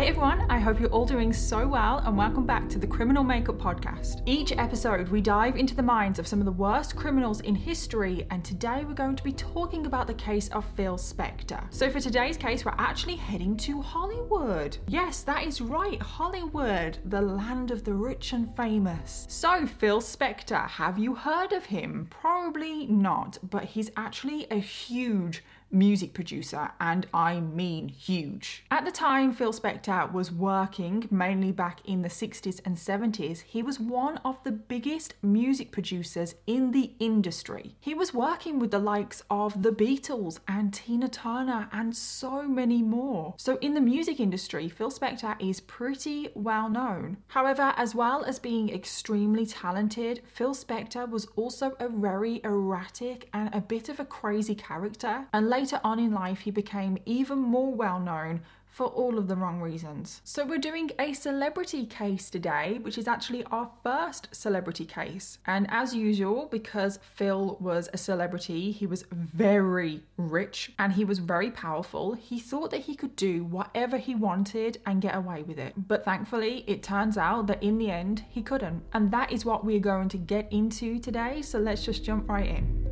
Hey everyone, I hope you're all doing so well and welcome back to the Criminal Makeup Podcast. Each episode we dive into the minds of some of the worst criminals in history, and today we're going to be talking about the case of Phil Spector. So for today's case we're actually heading to Hollywood. Yes, that is right, Hollywood, the land of the rich and famous. So Phil Spector, have you heard of him? Probably not, but he's actually a huge music producer, and I mean huge. At the time Phil Spector was working, mainly back in the 60s and 70s, he was one of the biggest music producers in the industry. He was working with the likes of The Beatles and Tina Turner and so many more. So in the music industry, Phil Spector is pretty well known. However, as well as being extremely talented, Phil Spector was also a very erratic and a bit of a crazy character, and later on in life, he became even more well-known for all of the wrong reasons. So we're doing a celebrity case today, which is actually our first celebrity case. And as usual, because Phil was a celebrity, he was very rich and he was very powerful. He thought that he could do whatever he wanted and get away with it. But thankfully, it turns out that in the end, he couldn't. And that is what we're going to get into today. So let's just jump right in.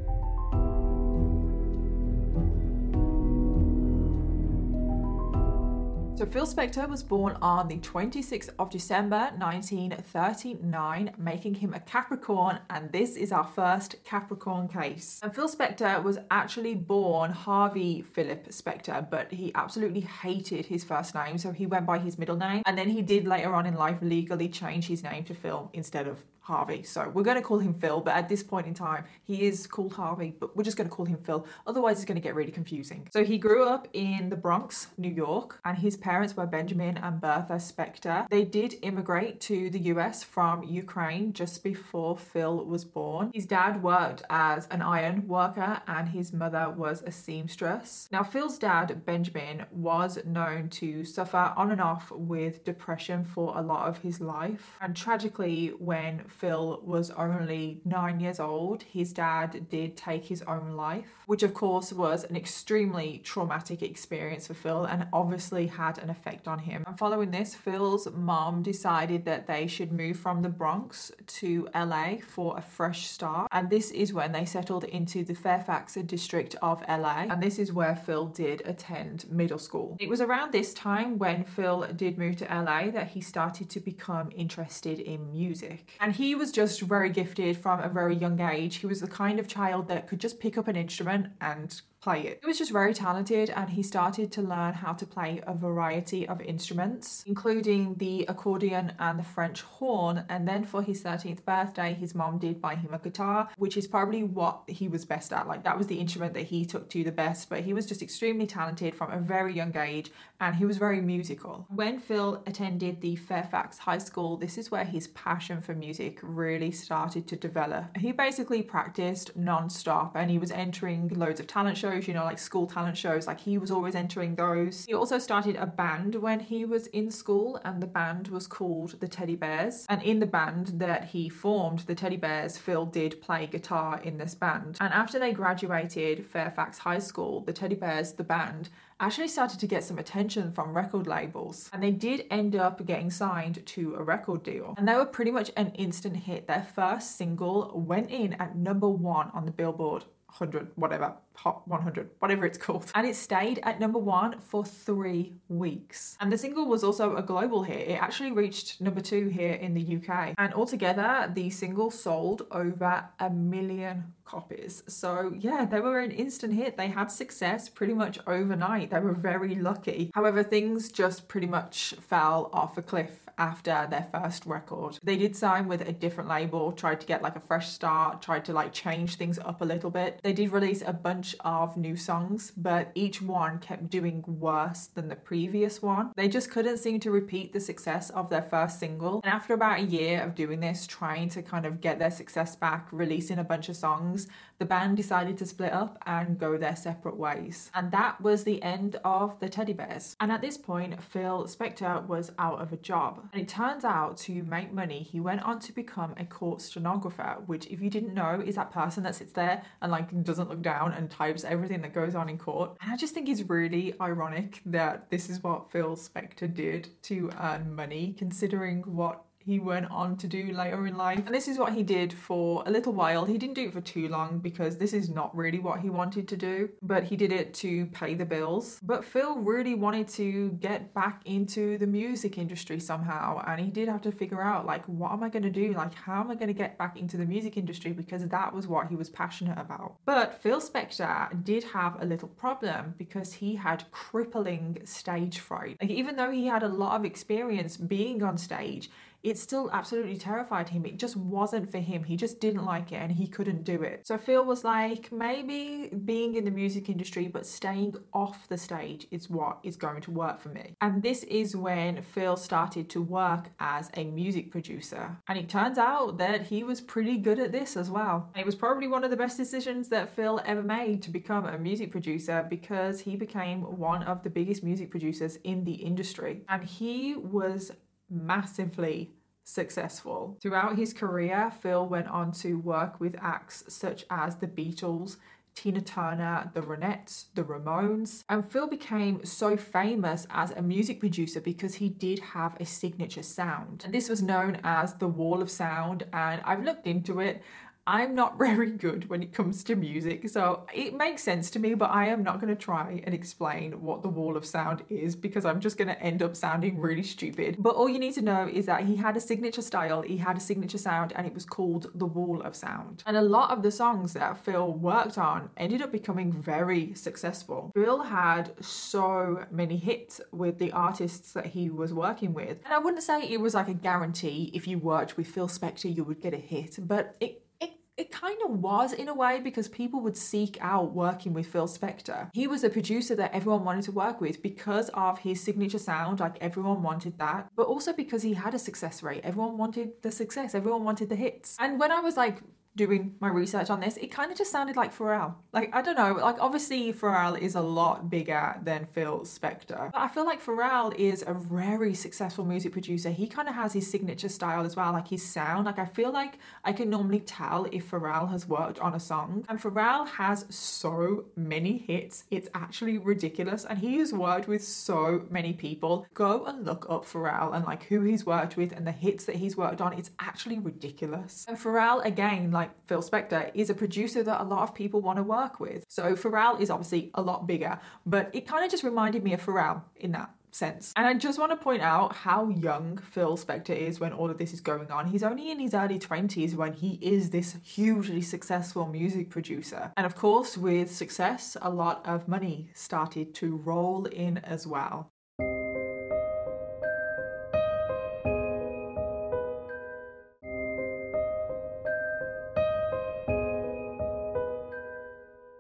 So Phil Spector was born on the 26th of December 1939, making him a Capricorn, and this is our first Capricorn case. And Phil Spector was actually born Harvey Philip Spector, but he absolutely hated his first name, so he went by his middle name, and then he did later on in life legally change his name to Phil instead of Harvey. So we're going to call him Phil, but at this point in time he is called Harvey, but we're just going to call him Phil, otherwise it's going to get really confusing. So he grew up in the Bronx, New York, and his parents were Benjamin and Bertha Spector. They did immigrate to the US from Ukraine just before Phil was born. His dad worked as an iron worker and his mother was a seamstress. Now Phil's dad, Benjamin, was known to suffer on and off with depression for a lot of his life, and tragically when Phil was only 9 years old, his dad did take his own life, which of course was an extremely traumatic experience for Phil and obviously had an effect on him. And following this, Phil's mom decided that they should move from the Bronx to LA for a fresh start. And this is when they settled into the Fairfax district of LA. And this is where Phil did attend middle school. It was around this time when Phil did move to LA that he started to become interested in music. And he was just very gifted from a very young age. He was the kind of child that could just pick up an instrument and play it. He was just very talented, and he started to learn how to play a variety of instruments, including the accordion and the French horn. And then for his 13th birthday, his mom did buy him a guitar, which is probably what he was best at. Like, that was the instrument that he took to the best, but he was just extremely talented from a very young age, and he was very musical. When Phil attended the Fairfax High School, this is where his passion for music really started to develop. He basically practiced non-stop, and he was entering loads of talent shows, like school talent shows. Like, he was always entering those. He also started a band when he was in school, and the band was called the Teddy Bears. And in the band that he formed, the Teddy Bears, Phil did play guitar in this band. And after they graduated Fairfax High School, the Teddy Bears, the band, actually started to get some attention from record labels, and they did end up getting signed to a record deal, and they were pretty much an instant hit. Their first single went in at #1 on the Billboard 100, whatever, Hot 100, whatever it's called. And it stayed at #1 for 3 weeks. And the single was also a global hit. It actually reached #2 here in the UK. And altogether, the single sold over 1 million copies. So yeah, they were an instant hit. They had success pretty much overnight. They were very lucky. However, things just pretty much fell off a cliff after their first record. They did sign with a different label, tried to get like a fresh start, tried to like change things up a little bit. They did release a bunch of new songs, but each one kept doing worse than the previous one. They just couldn't seem to repeat the success of their first single. And after about a year of doing this, trying to kind of get their success back, releasing a bunch of songs, the band decided to split up and go their separate ways. And that was the end of the Teddy Bears. And at this point, Phil Spector was out of a job. out. And it turns out, to make money, he went on to become a court stenographer, which, if you didn't know, is that person that sits there and like doesn't look down and types everything that goes on in court. And I just think it's really ironic that this is what Phil Spector did to earn money, considering what he went on to do later in life. And this is what he did for a little while. He didn't do it for too long because this is not really what he wanted to do, but he did it to pay the bills. But Phil really wanted to get back into the music industry somehow, and he did have to figure out, like, what am I going to do? Like, how am I going to get back into the music industry? Because that was what he was passionate about. But Phil Spector did have a little problem because he had crippling stage fright. Like, even though he had a lot of experience being on stage, it still absolutely terrified him. It just wasn't for him. He just didn't like it and he couldn't do it. So Phil was like, maybe being in the music industry but staying off the stage is what is going to work for me. And this is when Phil started to work as a music producer. And it turns out that he was pretty good at this as well. It was probably one of the best decisions that Phil ever made to become a music producer, because he became one of the biggest music producers in the industry. And he was massively successful. Throughout his career, Phil went on to work with acts such as the Beatles, Tina Turner, the Ronettes, the Ramones. And Phil became so famous as a music producer because he did have a signature sound. And this was known as the Wall of Sound, and I've looked into it. I'm not very good when it comes to music, so it makes sense to me, but I am not going to try and explain what the Wall of Sound is because I'm just going to end up sounding really stupid. But all you need to know is that he had a signature style, he had a signature sound, and it was called the Wall of Sound. And a lot of the songs that Phil worked on ended up becoming very successful. Phil had so many hits with the artists that he was working with, and I wouldn't say it was like a guarantee if you worked with Phil Spector you would get a hit, but it kind of was in a way, because people would seek out working with Phil Spector. He was a producer that everyone wanted to work with because of his signature sound. Like, everyone wanted that, but also because he had a success rate. Everyone wanted the success, everyone wanted the hits. And when I was like doing my research on this, it kind of just sounded like Pharrell. Like, I don't know, like obviously Pharrell is a lot bigger than Phil Spector, but I feel like Pharrell is a very successful music producer. He kind of has his signature style as well, like his sound. Like, I feel like I can normally tell if Pharrell has worked on a song, and Pharrell has so many hits, it's actually ridiculous. And he has worked with so many people. Go and look up Pharrell and like who he's worked with and the hits that he's worked on. It's actually ridiculous. And Pharrell, again, like Phil Spector, is a producer that a lot of people want to work with. So Pharrell is obviously a lot bigger, but it kind of just reminded me of Pharrell in that sense. And I just want to point out how young Phil Spector is when all of this is going on. He's only in his early 20s when he is this hugely successful music producer. And of course, with success, a lot of money started to roll in as well.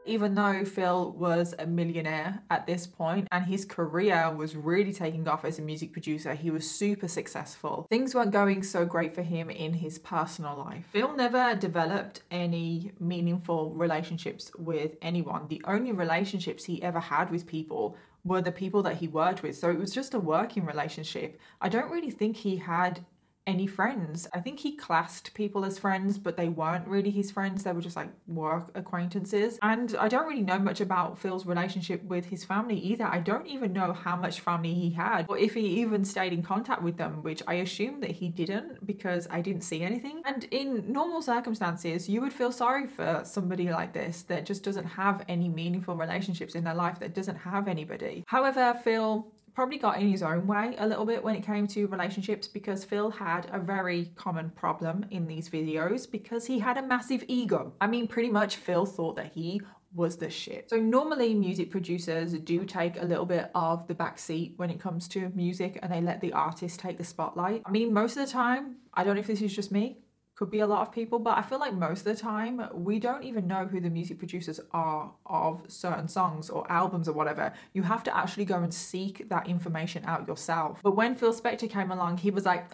Even though Phil was a millionaire at this point and his career was really taking off as a music producer, he was super successful. Things weren't going so great for him in his personal life. Phil never developed any meaningful relationships with anyone. The only relationships he ever had with people were the people that he worked with. So it was just a working relationship. I don't really think he had any friends. I think he classed people as friends, but they weren't really his friends. They were just like work acquaintances. And I don't really know much about Phil's relationship with his family either. I don't even know how much family he had, or if he even stayed in contact with them, which I assume that he didn't because I didn't see anything. And in normal circumstances, you would feel sorry for somebody like this that just doesn't have any meaningful relationships in their life, that doesn't have anybody. However, Phil probably got in his own way a little bit when it came to relationships, because Phil had a very common problem in these videos because he had a massive ego. I mean, pretty much Phil thought that he was the shit. So normally music producers do take a little bit of the back seat when it comes to music and they let the artist take the spotlight. I mean, most of the time, I don't know if this is just me, could be a lot of people, but I feel like most of the time we don't even know who the music producers are of certain songs or albums or whatever. You have to actually go and seek that information out yourself. But when Phil Spector came along, he was like,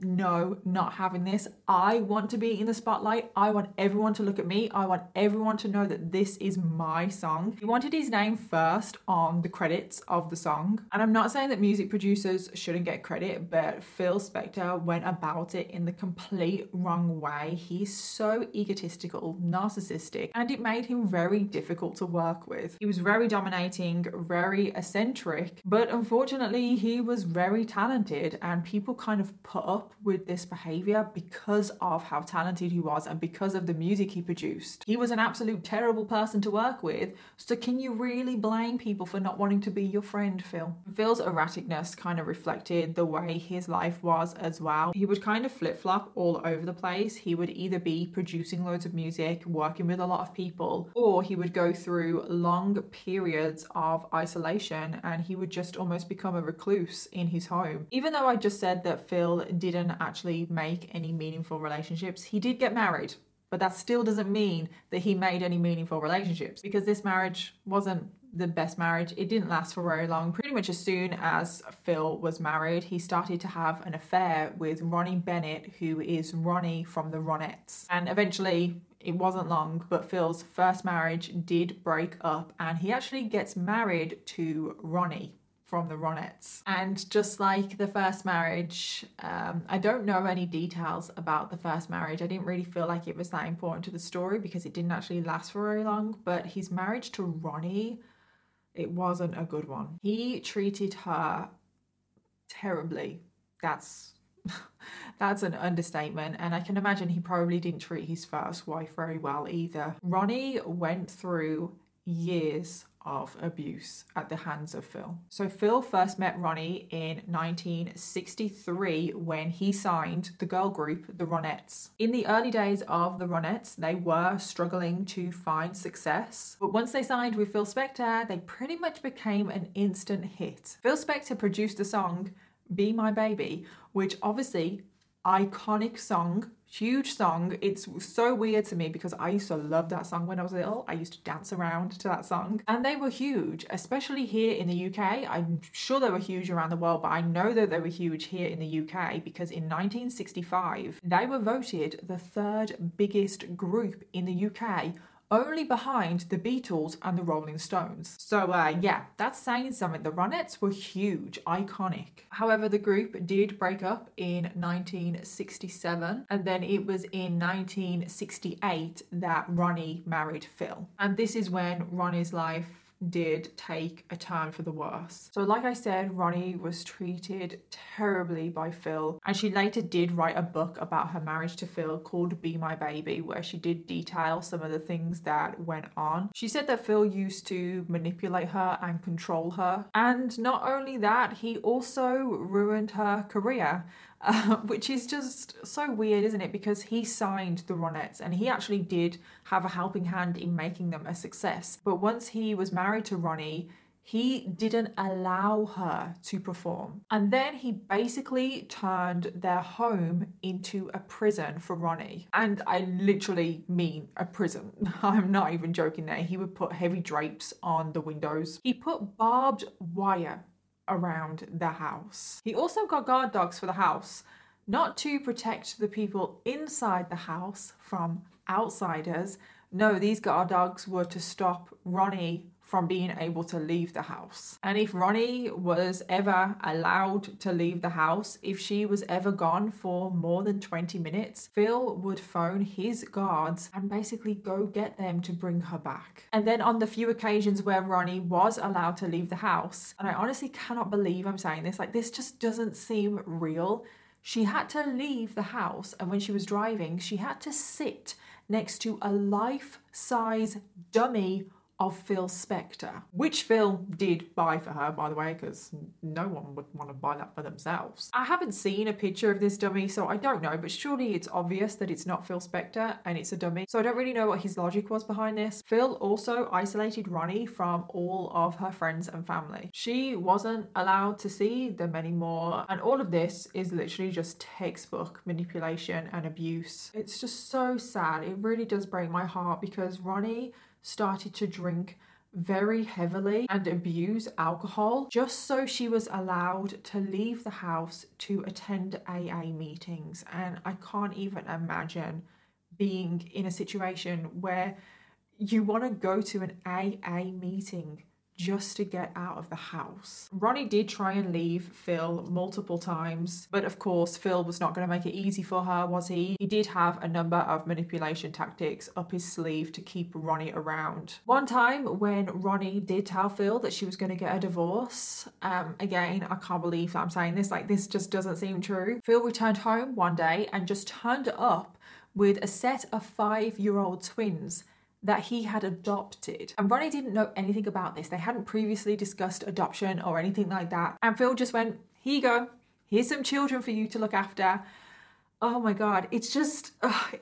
no, not having this. I want to be in the spotlight. I want everyone to look at me. I want everyone to know that this is my song. He wanted his name first on the credits of the song. And I'm not saying that music producers shouldn't get credit, but Phil Spector went about it in the complete wrong way. He's so egotistical, narcissistic, and it made him very difficult to work with. He was very dominating, very eccentric, but unfortunately he was very talented, and people kind of put up with this behavior because of how talented he was and because of the music he produced. He was an absolute terrible person to work with, so can you really blame people for not wanting to be your friend, Phil? Phil's erraticness kind of reflected the way his life was as well. He would kind of flip-flop all over the place. He would either be producing loads of music, working with a lot of people, or he would go through long periods of isolation and he would just almost become a recluse in his home. Even though I just said that Phil didn't actually make any meaningful relationships, he did get married. But that still doesn't mean that he made any meaningful relationships, because this marriage wasn't the best marriage. It didn't last for very long. Pretty much as soon as Phil was married, he started to have an affair with Ronnie Bennett, who is Ronnie from the Ronettes. And eventually, it wasn't long, but Phil's first marriage did break up, and he actually gets married to Ronnie from the Ronettes. And just like the first marriage, I don't know any details about the first marriage. I didn't really feel like it was that important to the story because it didn't actually last for very long, but his marriage to Ronnie, it wasn't a good one. He treated her terribly. That's an understatement, and I can imagine he probably didn't treat his first wife very well either. Ronnie went through years of abuse at the hands of Phil. So Phil first met Ronnie in 1963 when he signed the girl group, the Ronettes. In the early days of the Ronettes, they were struggling to find success. But once they signed with Phil Spector, they pretty much became an instant hit. Phil Spector produced the song Be My Baby, which obviously iconic song, huge song. It's so weird to me because I used to love that song when I was little. I used to dance around to that song, and they were huge, especially here in the UK. I'm sure they were huge around the world, but I know that they were huge here in the UK because in 1965 they were voted the third biggest group in the UK, only behind the Beatles and the Rolling Stones. So yeah, that's saying something. The Ronettes were huge, iconic. However, the group did break up in 1967, and then it was in 1968 that Ronnie married Phil. And this is when Ronnie's life did take a turn for the worse. So like I said, Ronnie was treated terribly by Phil, and she later did write a book about her marriage to Phil called Be My Baby, where she did detail some of the things that went on. She said that Phil used to manipulate her and control her, and not only that, he also ruined her career. Which is just so weird, isn't it? Because he signed the Ronettes and he actually did have a helping hand in making them a success. But once he was married to Ronnie, he didn't allow her to perform. And then he basically turned their home into a prison for Ronnie. And I literally mean a prison. I'm not even joking there. He would put heavy drapes on the windows. He put barbed wire around the house. He also got guard dogs for the house, not to protect the people inside the house from outsiders. No, these guard dogs were to stop Ronnie from being able to leave the house. And if Ronnie was ever allowed to leave the house, if she was ever gone for more than 20 minutes, Phil would phone his guards and basically go get them to bring her back. And then on the few occasions where Ronnie was allowed to leave the house, and I honestly cannot believe I'm saying this, like this just doesn't seem real. She had to leave the house, and when she was driving, she had to sit next to a life-size dummy of Phil Spector, which Phil did buy for her, by the way, because no one would want to buy that for themselves. I haven't seen a picture of this dummy, so I don't know, but surely it's obvious that it's not Phil Spector and it's a dummy, so I don't really know what his logic was behind this. Phil also isolated Ronnie from all of her friends and family. She wasn't allowed to see them anymore, and all of this is literally just textbook manipulation and abuse. It's just so sad. It really does break my heart because Ronnie started to drink very heavily and abuse alcohol just so she was allowed to leave the house to attend AA meetings. And I can't even imagine being in a situation where you want to go to an AA meeting just to get out of the house. Ronnie did try and leave Phil multiple times, but of course Phil was not going to make it easy for her, was he? He did have a number of manipulation tactics up his sleeve to keep Ronnie around. One time when Ronnie did tell Phil that she was going to get a divorce, again, I can't believe that I'm saying this, like this just doesn't seem true. Phil returned home one day and just turned up with a set of 5-year-old twins that he had adopted. And Ronnie didn't know anything about this. They hadn't previously discussed adoption or anything like that. And Phil just went, here you go. Here's some children for you to look after. Oh my God, it's just,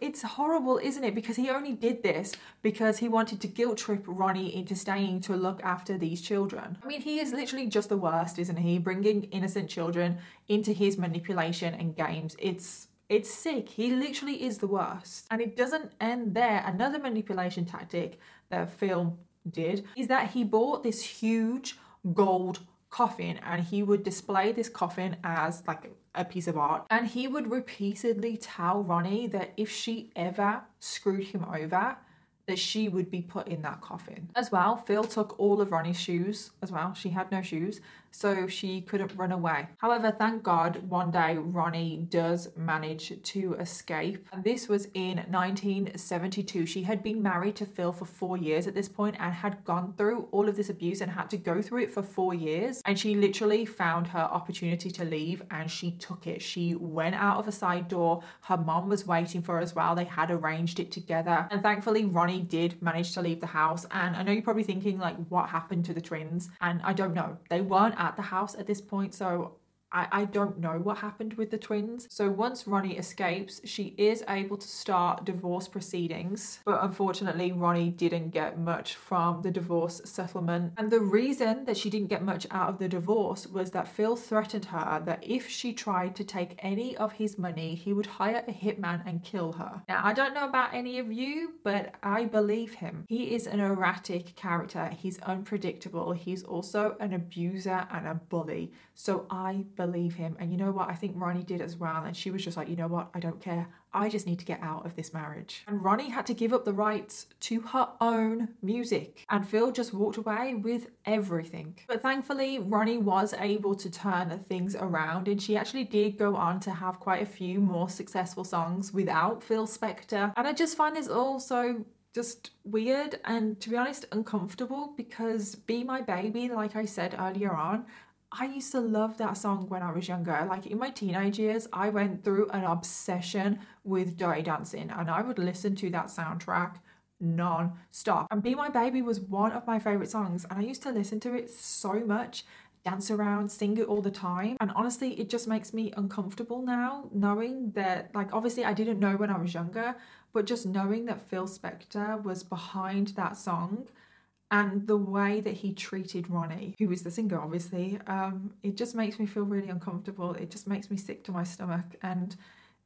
it's horrible, isn't it? Because he only did this because he wanted to guilt trip Ronnie into staying to look after these children. I mean, he is literally just the worst, isn't he? Bringing innocent children into his manipulation and games. It's sick. He literally is the worst. And it doesn't end there. Another manipulation tactic that Phil did is that he bought this huge gold coffin and he would display this coffin as like a piece of art. And he would repeatedly tell Ronnie that if she ever screwed him over, that she would be put in that coffin. As well, Phil took all of Ronnie's shoes as well. She had no shoes, so she couldn't run away. However, thank God, one day Ronnie does manage to escape. And this was in 1972. She had been married to Phil for 4 years at this point and had gone through all of this abuse and had to go through it for 4 years. And she literally found her opportunity to leave and she took it. She went out of a side door. Her mom was waiting for her as well. They had arranged it together. And thankfully, Ronnie did manage to leave the house. And I know you're probably thinking, like, what happened to the twins? And I don't know. They weren't at the house at this point, so I don't know what happened with the twins. So once Ronnie escapes, she is able to start divorce proceedings. But unfortunately, Ronnie didn't get much from the divorce settlement. And the reason that she didn't get much out of the divorce was that Phil threatened her that if she tried to take any of his money, he would hire a hitman and kill her. Now, I don't know about any of you, but I believe him. He is an erratic character. He's unpredictable. He's also an abuser and a bully. So I believe him. And you know what? I think Ronnie did as well. And she was just like, you know what? I don't care. I just need to get out of this marriage. And Ronnie had to give up the rights to her own music. And Phil just walked away with everything. But thankfully, Ronnie was able to turn things around. And she actually did go on to have quite a few more successful songs without Phil Spector. And I just find this all so just weird and, to be honest, uncomfortable, because Be My Baby, like I said earlier on, I used to love that song when I was younger. Like in my teenage years, I went through an obsession with Dirty Dancing and I would listen to that soundtrack non-stop. And Be My Baby was one of my favorite songs and I used to listen to it so much, dance around, sing it all the time. And honestly, it just makes me uncomfortable now knowing that, like, obviously I didn't know when I was younger, but just knowing that Phil Spector was behind that song and the way that he treated Ronnie, who was the singer, obviously, it just makes me feel really uncomfortable. It just makes me sick to my stomach. And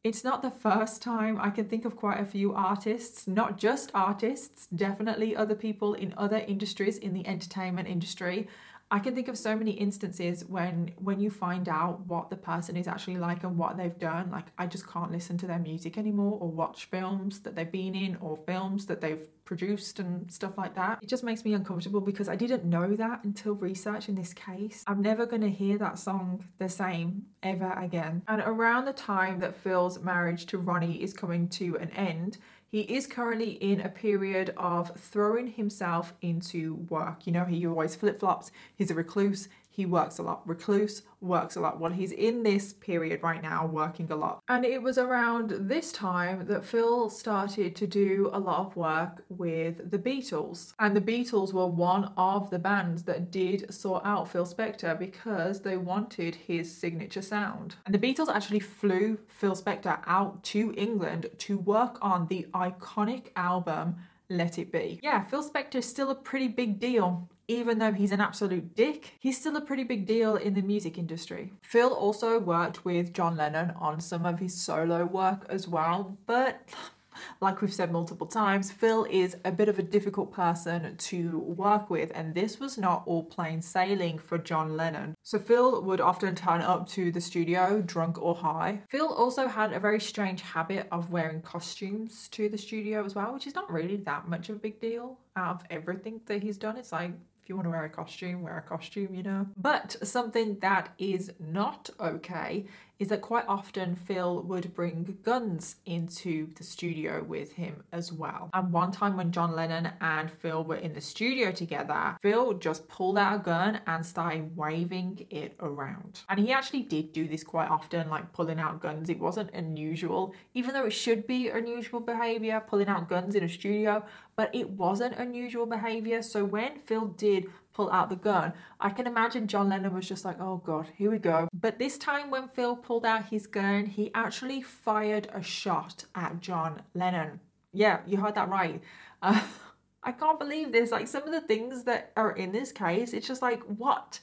it's not the first time. I can think of quite a few artists, not just artists, definitely other people in other industries, in the entertainment industry. I can think of so many instances when you find out what the person is actually like and what they've done. Like, I just can't listen to their music anymore or watch films that they've been in or films that they've produced and stuff like that. It just makes me uncomfortable because I didn't know that until research in this case. I'm never going to hear that song the same ever again. And around the time that Phil's marriage to Ronnie is coming to an end, he is currently in a period of throwing himself into work. You know, he always flip-flops. He's a recluse. He works a lot. Recluse, works a lot. Well, he's in this period right now working a lot. And it was around this time that Phil started to do a lot of work with the Beatles. And the Beatles were one of the bands that did sort out Phil Spector because they wanted his signature sound. And the Beatles actually flew Phil Spector out to England to work on the iconic album Let It Be. Yeah, Phil Spector is still a pretty big deal. Even though he's an absolute dick, he's still a pretty big deal in the music industry. Phil also worked with John Lennon on some of his solo work as well, but like we've said multiple times, Phil is a bit of a difficult person to work with, and this was not all plain sailing for John Lennon. So Phil would often turn up to the studio drunk or high. Phil also had a very strange habit of wearing costumes to the studio as well, which is not really that much of a big deal. Out of everything that he's done, it's like, you want to wear a costume, you know? But something that is not okay is that quite often Phil would bring guns into the studio with him as well. And one time when John Lennon and Phil were in the studio together, Phil just pulled out a gun and started waving it around. And he actually did do this quite often, like pulling out guns. It wasn't unusual, even though it should be unusual behavior, pulling out guns in a studio, but it wasn't unusual behavior. So when Phil did pull out the gun, I can imagine John Lennon was just like, oh God, here we go. But this time when Phil pulled out his gun, he actually fired a shot at John Lennon. Yeah, you heard that right. I can't believe this. Like, some of the things that are in this case, it's just like, what?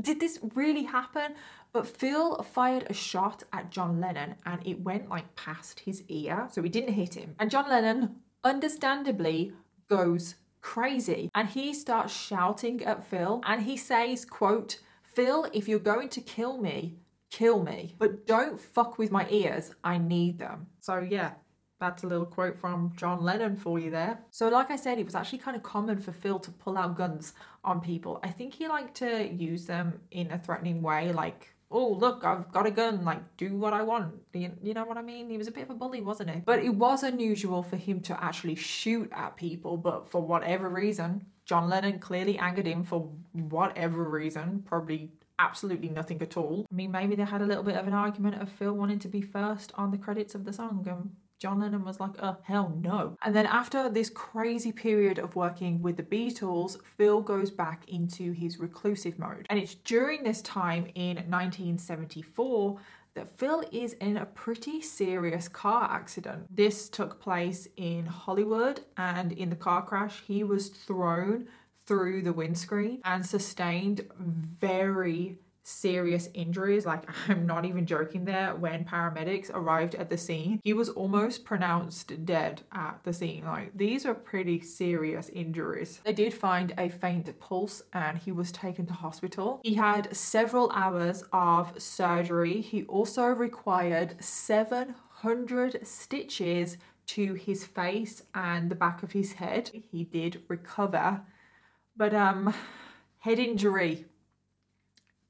Did this really happen? But Phil fired a shot at John Lennon and it went like past his ear. So he didn't hit him. And John Lennon, understandably, goes crazy, and he starts shouting at Phil and he says, quote, "Phil, if you're going to kill me, kill me, but don't fuck with my ears, I need them." So yeah, that's a little quote from John Lennon for you there. So like I said, it was actually kind of common for Phil to pull out guns on people. I think he liked to use them in a threatening way, like, oh, look, I've got a gun, like, do what I want. You know what I mean? He was a bit of a bully, wasn't he? But it was unusual for him to actually shoot at people, but for whatever reason, John Lennon clearly angered him for whatever reason, probably absolutely nothing at all. I mean, maybe they had a little bit of an argument of Phil wanting to be first on the credits of the song, and John Lennon was like, oh, hell no. And then after this crazy period of working with the Beatles, Phil goes back into his reclusive mode. And it's during this time in 1974 that Phil is in a pretty serious car accident. This took place in Hollywood, and in the car crash, he was thrown through the windscreen and sustained very serious injuries. Like, I'm not even joking there. When paramedics arrived at the scene, he was almost pronounced dead at the scene. Like, these are pretty serious injuries. They did find a faint pulse and he was taken to hospital. He had several hours of surgery. He also required 700 stitches to his face and the back of his head. He did recover, but head injury,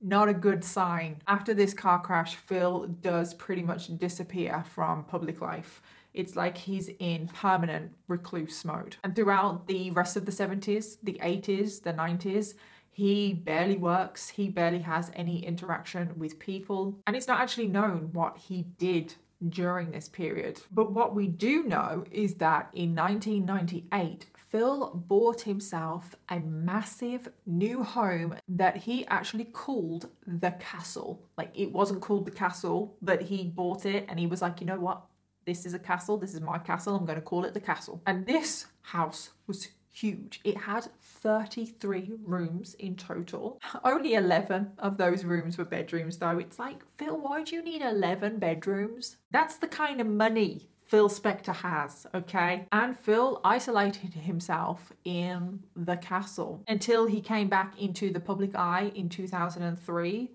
not a good sign. After this car crash, Phil does pretty much disappear from public life. It's like he's in permanent recluse mode. And throughout the rest of the 70s, the 80s, the 90s, he barely works. He barely has any interaction with people. And it's not actually known what he did during this period. But what we do know is that in 1998, Phil bought himself a massive new home that he actually called The Castle. Like, it wasn't called The Castle, but he bought it and he was like, you know what? This is a castle. This is my castle. I'm going to call it The Castle. And this house was huge. It had 33 rooms in total. Only 11 of those rooms were bedrooms though. It's like, Phil, why do you need 11 bedrooms? That's the kind of money Phil Spector has, okay? And Phil isolated himself in The Castle until he came back into the public eye in 2003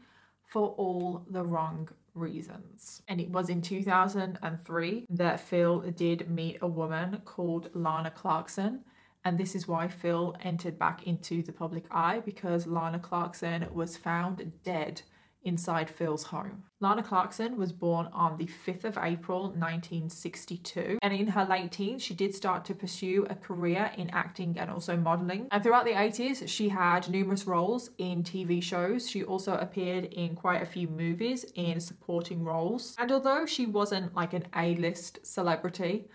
for all the wrong reasons. And it was in 2003 that Phil did meet a woman called Lana Clarkson. And this is why Phil entered back into the public eye, because Lana Clarkson was found dead inside Phil's home. Lana Clarkson was born on the 5th of April 1962, and in her late teens she did start to pursue a career in acting and also modeling, and throughout the 80s she had numerous roles in TV shows. She also appeared in quite a few movies in supporting roles, and although she wasn't like an A-list celebrity,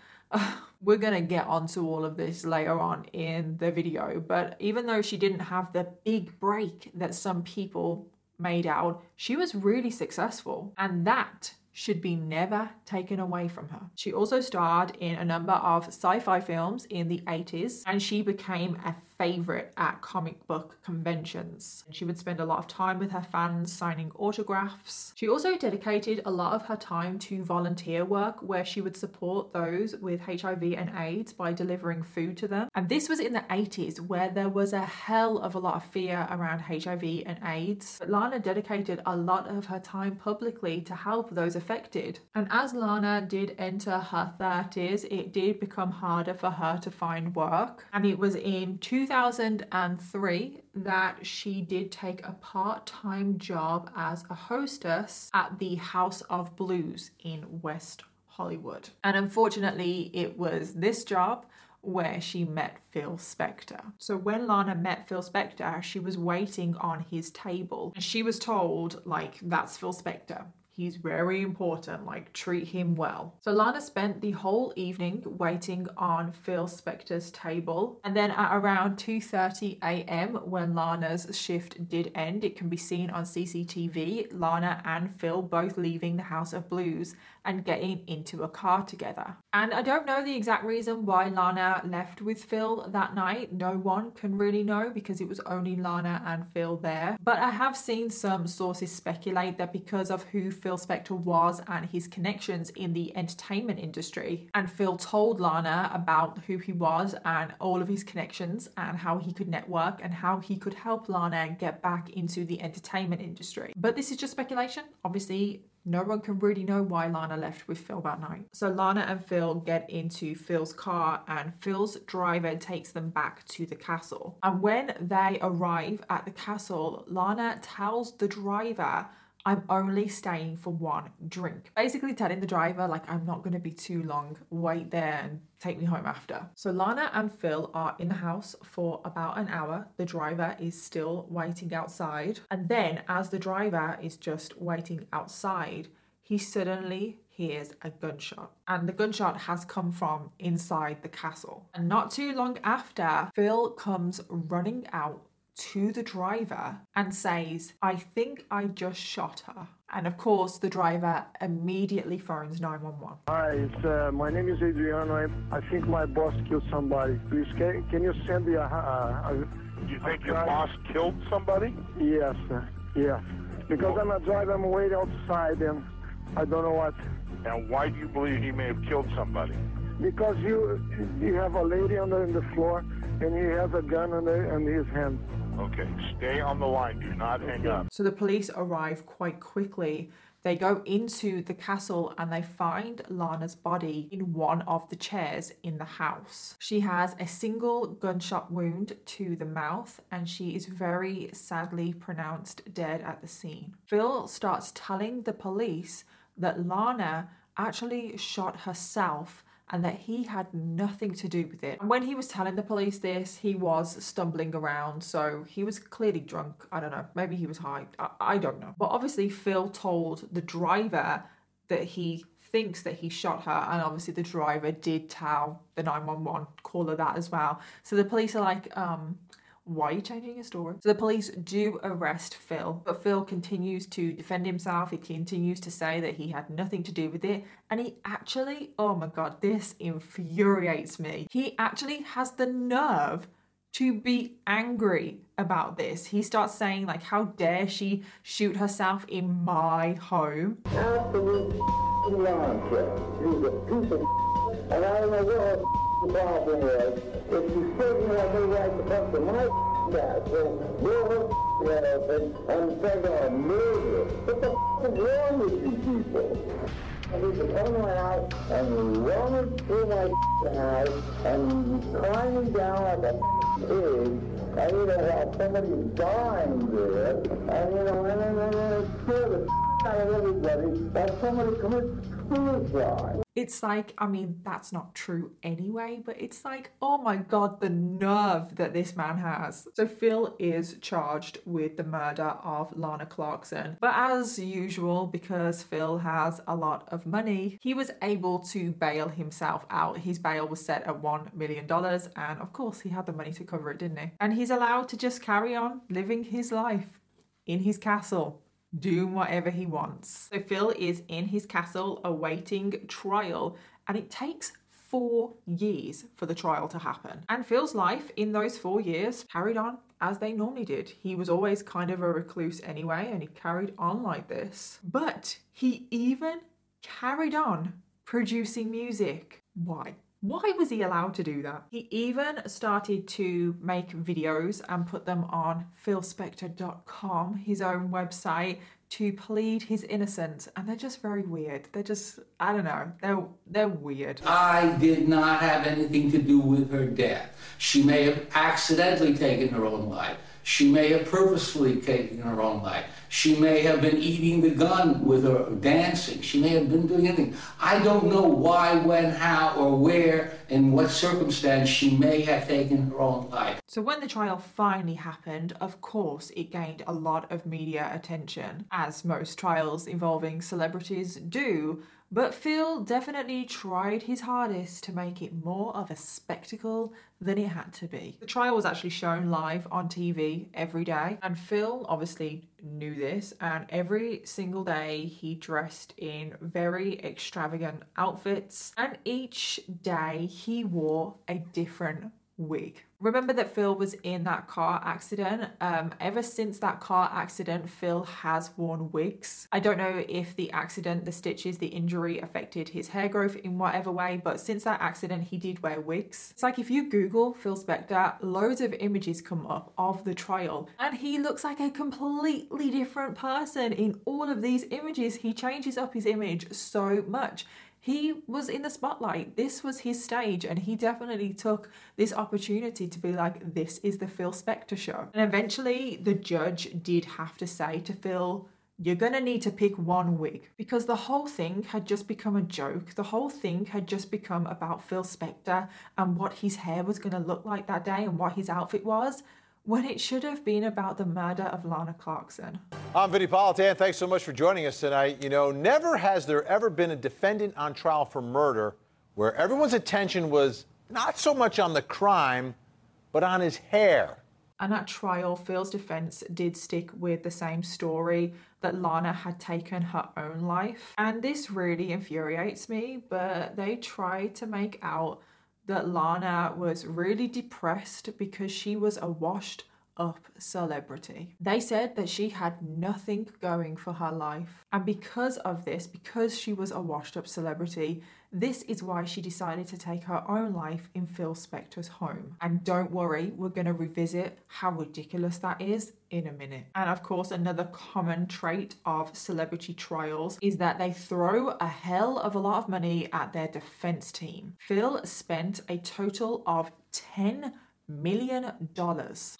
we're gonna get onto all of this later on in the video, but even though she didn't have the big break that some people made out, she was really successful, and that should be never taken away from her. She also starred in a number of sci-fi films in the 80s, and she became a favorite at comic book conventions. She would spend a lot of time with her fans signing autographs. She also dedicated a lot of her time to volunteer work where she would support those with HIV and AIDS by delivering food to them. And this was in the 80s where there was a hell of a lot of fear around HIV and AIDS. But Lana dedicated a lot of her time publicly to help those affected. And as Lana did enter her 30s, it did become harder for her to find work. And it was in 2003 that she did take a part-time job as a hostess at the House of Blues in West Hollywood. And unfortunately, it was this job where she met Phil Spector. So when Lana met Phil Spector, she was waiting on his table, and she was told, like, that's Phil Spector. He's very important, like, treat him well. So Lana spent the whole evening waiting on Phil Spector's table. And then at around 2:30 a.m. when Lana's shift did end, it can be seen on CCTV, Lana and Phil both leaving the House of Blues and getting into a car together. And I don't know the exact reason why Lana left with Phil that night. No one can really know because it was only Lana and Phil there. But I have seen some sources speculate that because of who Phil Spector was and his connections in the entertainment industry, and Phil told Lana about who he was and all of his connections and how he could network and how he could help Lana get back into the entertainment industry. But this is just speculation. Obviously, no one can really know why Lana left with Phil that night. So Lana and Phil get into Phil's car, and Phil's driver takes them back to the castle. And when they arrive at the castle, Lana tells the driver, I'm only staying for one drink. Basically telling the driver, like, I'm not going to be too long. Wait there and take me home after. So Lana and Phil are in the house for about an hour. The driver is still waiting outside. And then as the driver is just waiting outside, he suddenly hears a gunshot. And the gunshot has come from inside the castle. And not too long after, Phil comes running out to the driver and says, I think I just shot her. And of course, the driver immediately phones 911. Hi, it's, my name is Adriano. I think my boss killed somebody. Please, can you send me Do you think your boss killed somebody? Yes, sir. Yeah. Because I'm a driver, I'm waiting outside, and I don't know what. Now, why do you believe he may have killed somebody? Because you have a lady on the floor, and he has a gun in his hand. Okay, stay on the line. Do not hang up. So the police arrive quite quickly. They go into the castle and they find Lana's body in one of the chairs in the house. She has a single gunshot wound to the mouth, and she is very sadly pronounced dead at the scene. Phil starts telling the police that Lana actually shot herself and that he had nothing to do with it. And when he was telling the police this, he was stumbling around, so he was clearly drunk. I don't know, maybe he was high, I don't know. But obviously Phil told the driver that he thinks that he shot her, and obviously the driver did tell the 911 caller that as well. So the police are like, why are you changing your story? So the police do arrest Phil, but Phil continues to defend himself. He continues to say that he had nothing to do with it. And he actually, oh my God, this infuriates me. He actually has the nerve to be angry about this. He starts saying, like, how dare she shoot herself in my home? Absolute nonsense. He's a piece of and I don't know what problem is, if you said you have no right to come to my house, and blow her and say they're a murderer, what the is wrong with you people? And we should come out and run it through my house and climbing down like a pig. And you know, while somebody's dying there, and you know, and it scared the out of everybody that somebody commits suicide. It's like, I mean, that's not true anyway, but it's like, oh my God, the nerve that this man has. So Phil is charged with the murder of Lana Clarkson. But as usual, because Phil has a lot of money, he was able to bail himself out. His bail was set at $1 million. And of course, he had the money to cover it, didn't he? And he's allowed to just carry on living his life in his castle, doing whatever he wants. So Phil is in his castle awaiting trial, and it takes 4 years for the trial to happen. And Phil's life in those 4 years carried on as they normally did. He was always kind of a recluse anyway, and he carried on like this. But he even carried on producing music. Why? Why was he allowed to do that? He even started to make videos and put them on philspector.com, his own website, to plead his innocence. And they're just very weird. They're just, I don't know, they're weird. I did not have anything to do with her death. She may have accidentally taken her own life. She may have purposefully taken her own life. She may have been eating the gun with her, dancing. She may have been doing anything. I don't know why, when, how, or where, in what circumstance she may have taken her own life. So when the trial finally happened, of course, it gained a lot of media attention, as most trials involving celebrities do. But Phil definitely tried his hardest to make it more of a spectacle than it had to be. The trial was actually shown live on TV every day, and Phil obviously knew this, and every single day he dressed in very extravagant outfits, and each day he wore a different wig. Remember that Phil was in that car accident. Ever since that car accident, Phil has worn wigs. I don't know if the accident, the stitches, the injury affected his hair growth in whatever way, but since that accident, he did wear wigs. It's like if you Google Phil Spector, loads of images come up of the trial, and he looks like a completely different person in all of these images. He changes up his image so much. He was in the spotlight. This was his stage, and he definitely took this opportunity to be like, this is the Phil Spector show. And eventually the judge did have to say to Phil, you're gonna need to pick one wig, because the whole thing had just become a joke. The whole thing had just become about Phil Spector and what his hair was gonna look like that day and what his outfit was, when it should have been about the murder of Lana Clarkson. I'm Vinny Politan. Thanks so much for joining us tonight. You know, never has there ever been a defendant on trial for murder where everyone's attention was not so much on the crime, but on his hair. And at trial, Phil's defense did stick with the same story, that Lana had taken her own life. And this really infuriates me, but they tried to make out that Lana was really depressed because she was a washed up celebrity. They said that she had nothing going for her life. And because of this, because she was a washed up celebrity, this is why she decided to take her own life in Phil Spector's home. And don't worry, we're gonna revisit how ridiculous that is in a minute. And of course, another common trait of celebrity trials is that they throw a hell of a lot of money at their defense team. Phil spent a total of $10 million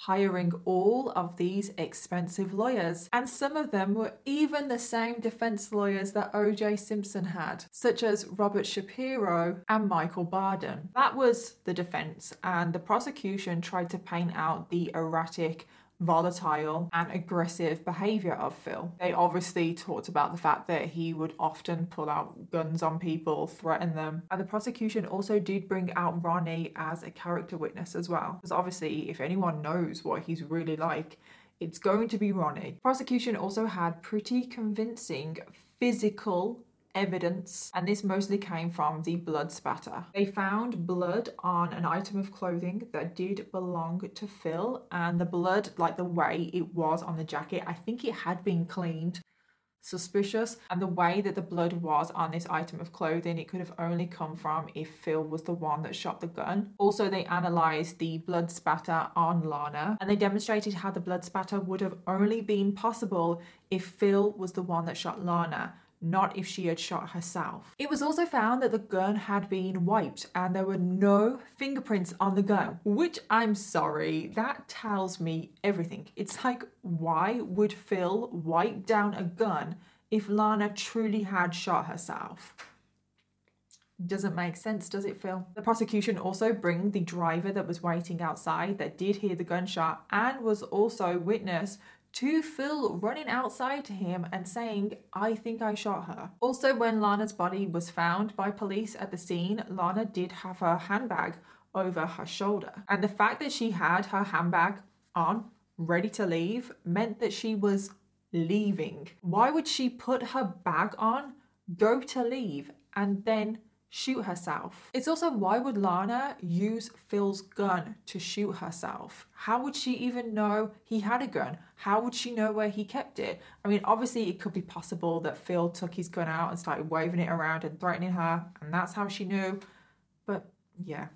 hiring all of these expensive lawyers, and some of them were even the same defense lawyers that OJ Simpson had, such as Robert Shapiro and Michael Baden. That was the defense, and the prosecution tried to paint out the erratic, volatile and aggressive behavior of Phil. They obviously talked about the fact that he would often pull out guns on people, threaten them. And the prosecution also did bring out Ronnie as a character witness as well, because obviously if anyone knows what he's really like, it's going to be Ronnie. The prosecution also had pretty convincing physical evidence, and this mostly came from the blood spatter. They found blood on an item of clothing that did belong to Phil, and the blood, like the way it was on the jacket, I think it had been cleaned. Suspicious. And the way that the blood was on this item of clothing, it could have only come from if Phil was the one that shot the gun. Also, they analysed the blood spatter on Lana, and they demonstrated how the blood spatter would have only been possible if Phil was the one that shot Lana, not if she had shot herself. It was also found that the gun had been wiped and there were no fingerprints on the gun, which, I'm sorry, that tells me everything. It's like, why would Phil wipe down a gun if Lana truly had shot herself? Doesn't make sense, does it, Phil? The prosecution also bring the driver that was waiting outside that did hear the gunshot and was also witness to Phil running outside to him and saying, "I think I shot her." Also, when Lana's body was found by police at the scene, Lana did have her handbag over her shoulder. And the fact that she had her handbag on, ready to leave, meant that she was leaving. Why would she put her bag on, go to leave, and then shoot herself? It's also, why would Lana use Phil's gun to shoot herself? How would she even know he had a gun? How would she know where he kept it? I mean, obviously it could be possible that Phil took his gun out and started waving it around and threatening her, and that's how she knew. But yeah,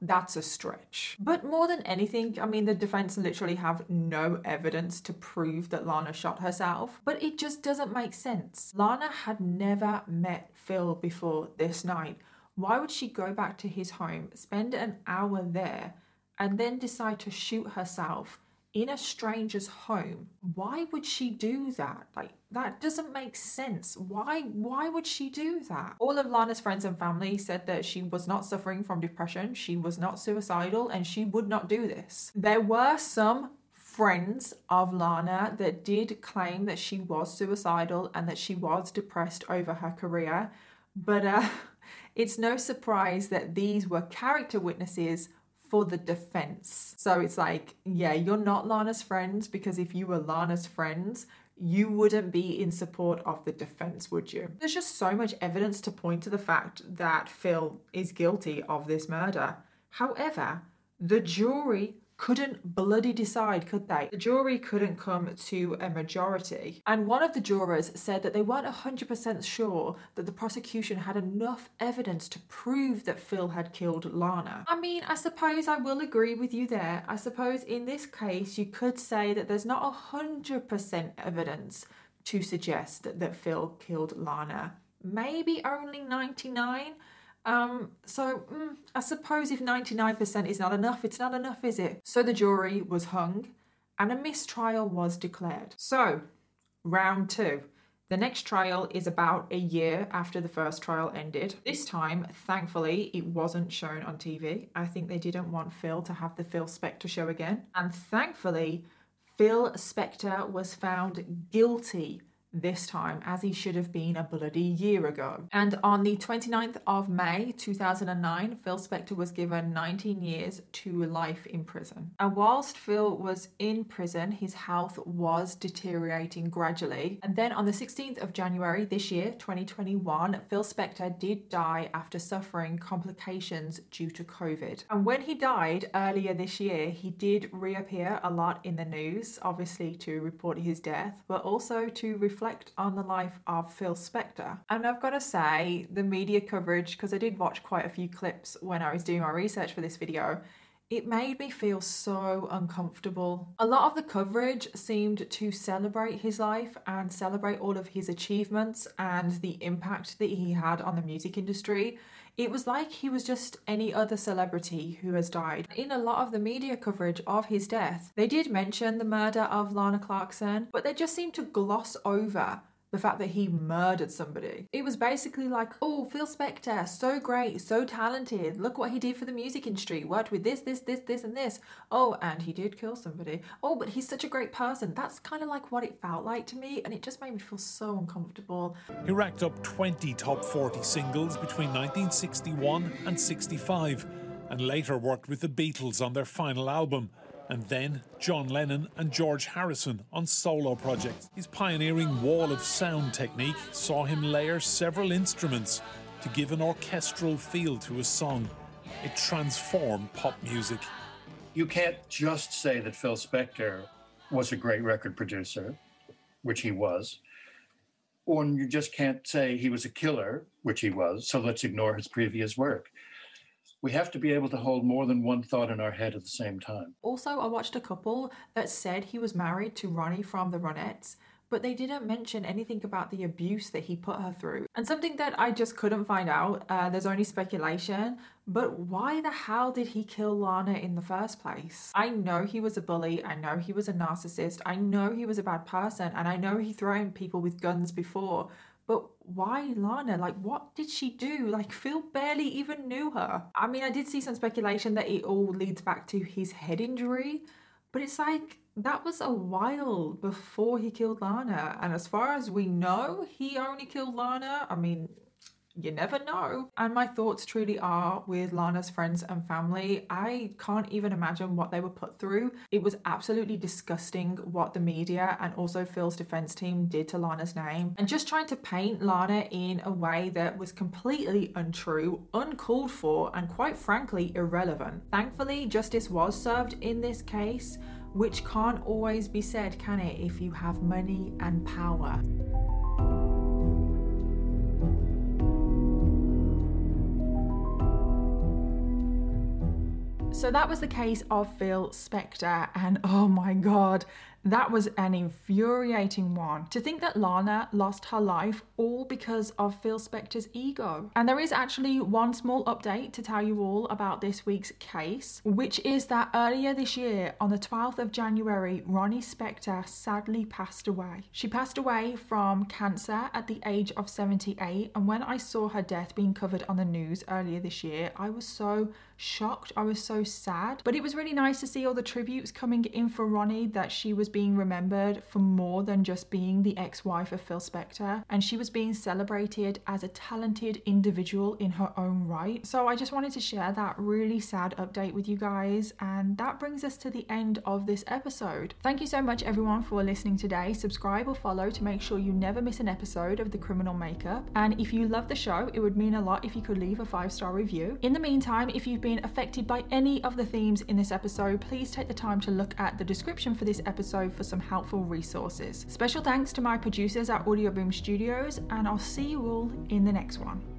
that's a stretch. But more than anything, I mean, the defense literally have no evidence to prove that Lana shot herself, but it just doesn't make sense. Lana had never met Phil before this night. Why would she go back to his home, spend an hour there, and then decide to shoot herself in a stranger's home? Why would she do that? Like, that doesn't make sense. Why would she do that? All of Lana's friends and family said that she was not suffering from depression, she was not suicidal, and she would not do this. There were some friends of Lana that did claim that she was suicidal and that she was depressed over her career, but it's no surprise that these were character witnesses for the defense. So it's like, yeah, you're not Lana's friends, because if you were Lana's friends, you wouldn't be in support of the defense, would you? There's just so much evidence to point to the fact that Phil is guilty of this murder. However, the jury couldn't bloody decide, could they? The jury couldn't come to a majority. And one of the jurors said that they weren't 100% sure that the prosecution had enough evidence to prove that Phil had killed Lana. I mean, I suppose I will agree with you there. I suppose in this case, you could say that there's not 100% evidence to suggest that Phil killed Lana. Maybe only 99%. I suppose if 99% is not enough, it's not enough, is it? So the jury was hung and a mistrial was declared. So, round two. The next trial is about a year after the first trial ended. This time, thankfully, it wasn't shown on TV. I think they didn't want Phil to have the Phil Spector show again. And thankfully, Phil Spector was found guilty this time, as he should have been a bloody year ago. And on the 29th of May 2009, Phil Spector was given 19 years to life in prison. And whilst Phil was in prison, his health was deteriorating gradually. And then on the 16th of January this year, 2021, Phil Spector did die after suffering complications due to COVID. And when he died earlier this year, he did reappear a lot in the news, obviously to report his death, but also to reflect on the life of Phil Spector. And I've got to say, the media coverage, because I did watch quite a few clips when I was doing my research for this video, it made me feel so uncomfortable. A lot of the coverage seemed to celebrate his life and celebrate all of his achievements and the impact that he had on the music industry. It was like he was just any other celebrity who has died. In a lot of the media coverage of his death, they did mention the murder of Lana Clarkson, but they just seemed to gloss over the fact that he murdered somebody. It was basically like, oh, Phil Spector, so great, so talented. Look what he did for the music industry. Worked with this, and this. Oh, and he did kill somebody. Oh, but he's such a great person. That's kind of like what it felt like to me, and it just made me feel so uncomfortable. He racked up 20 top 40 singles between 1961 and 65, and later worked with the Beatles on their final album, and then John Lennon and George Harrison on solo projects. His pioneering Wall of Sound technique saw him layer several instruments to give an orchestral feel to a song. It transformed pop music. You can't just say that Phil Spector was a great record producer, which he was, or you just can't say he was a killer, which he was, so let's ignore his previous work. We have to be able to hold more than one thought in our head at the same time. Also, I watched a couple that said he was married to Ronnie from The Ronettes, but they didn't mention anything about the abuse that he put her through. And something that I just couldn't find out, there's only speculation, but why the hell did he kill Lana in the first place? I know he was a bully, I know he was a narcissist, I know he was a bad person, and I know he threatened people with guns before, but why Lana? Like, what did she do? Like, Phil barely even knew her. I mean, I did see some speculation that it all leads back to his head injury, but it's like, that was a while before he killed Lana. And as far as we know, he only killed Lana. I mean, you never know. And my thoughts truly are with Lana's friends and family. I can't even imagine what they were put through. It was absolutely disgusting what the media and also Phil's defense team did to Lana's name. And just trying to paint Lana in a way that was completely untrue, uncalled for, and quite frankly, irrelevant. Thankfully, justice was served in this case, which can't always be said, can it, if you have money and power. So that was the case of Phil Spector, and oh my God, that was an infuriating one. To think that Lana lost her life all because of Phil Spector's ego. And there is actually one small update to tell you all about this week's case, which is that earlier this year, on the 12th of January, Ronnie Spector sadly passed away. She passed away from cancer at the age of 78, and when I saw her death being covered on the news earlier this year, I was so shocked, I was so sad. But it was really nice to see all the tributes coming in for Ronnie, that she was being remembered for more than just being the ex-wife of Phil Spector, and she was being celebrated as a talented individual in her own right. So I just wanted to share that really sad update with you guys, and that brings us to the end of this episode. Thank you so much everyone for listening today. Subscribe or follow to make sure you never miss an episode of The Criminal Makeup, and if you love the show, it would mean a lot if you could leave a 5-star review. In the meantime, if you've been affected by any of the themes in this episode, please take the time to look at the description for this episode for some helpful resources. Special thanks to my producers at Audio Boom Studios, and I'll see you all in the next one.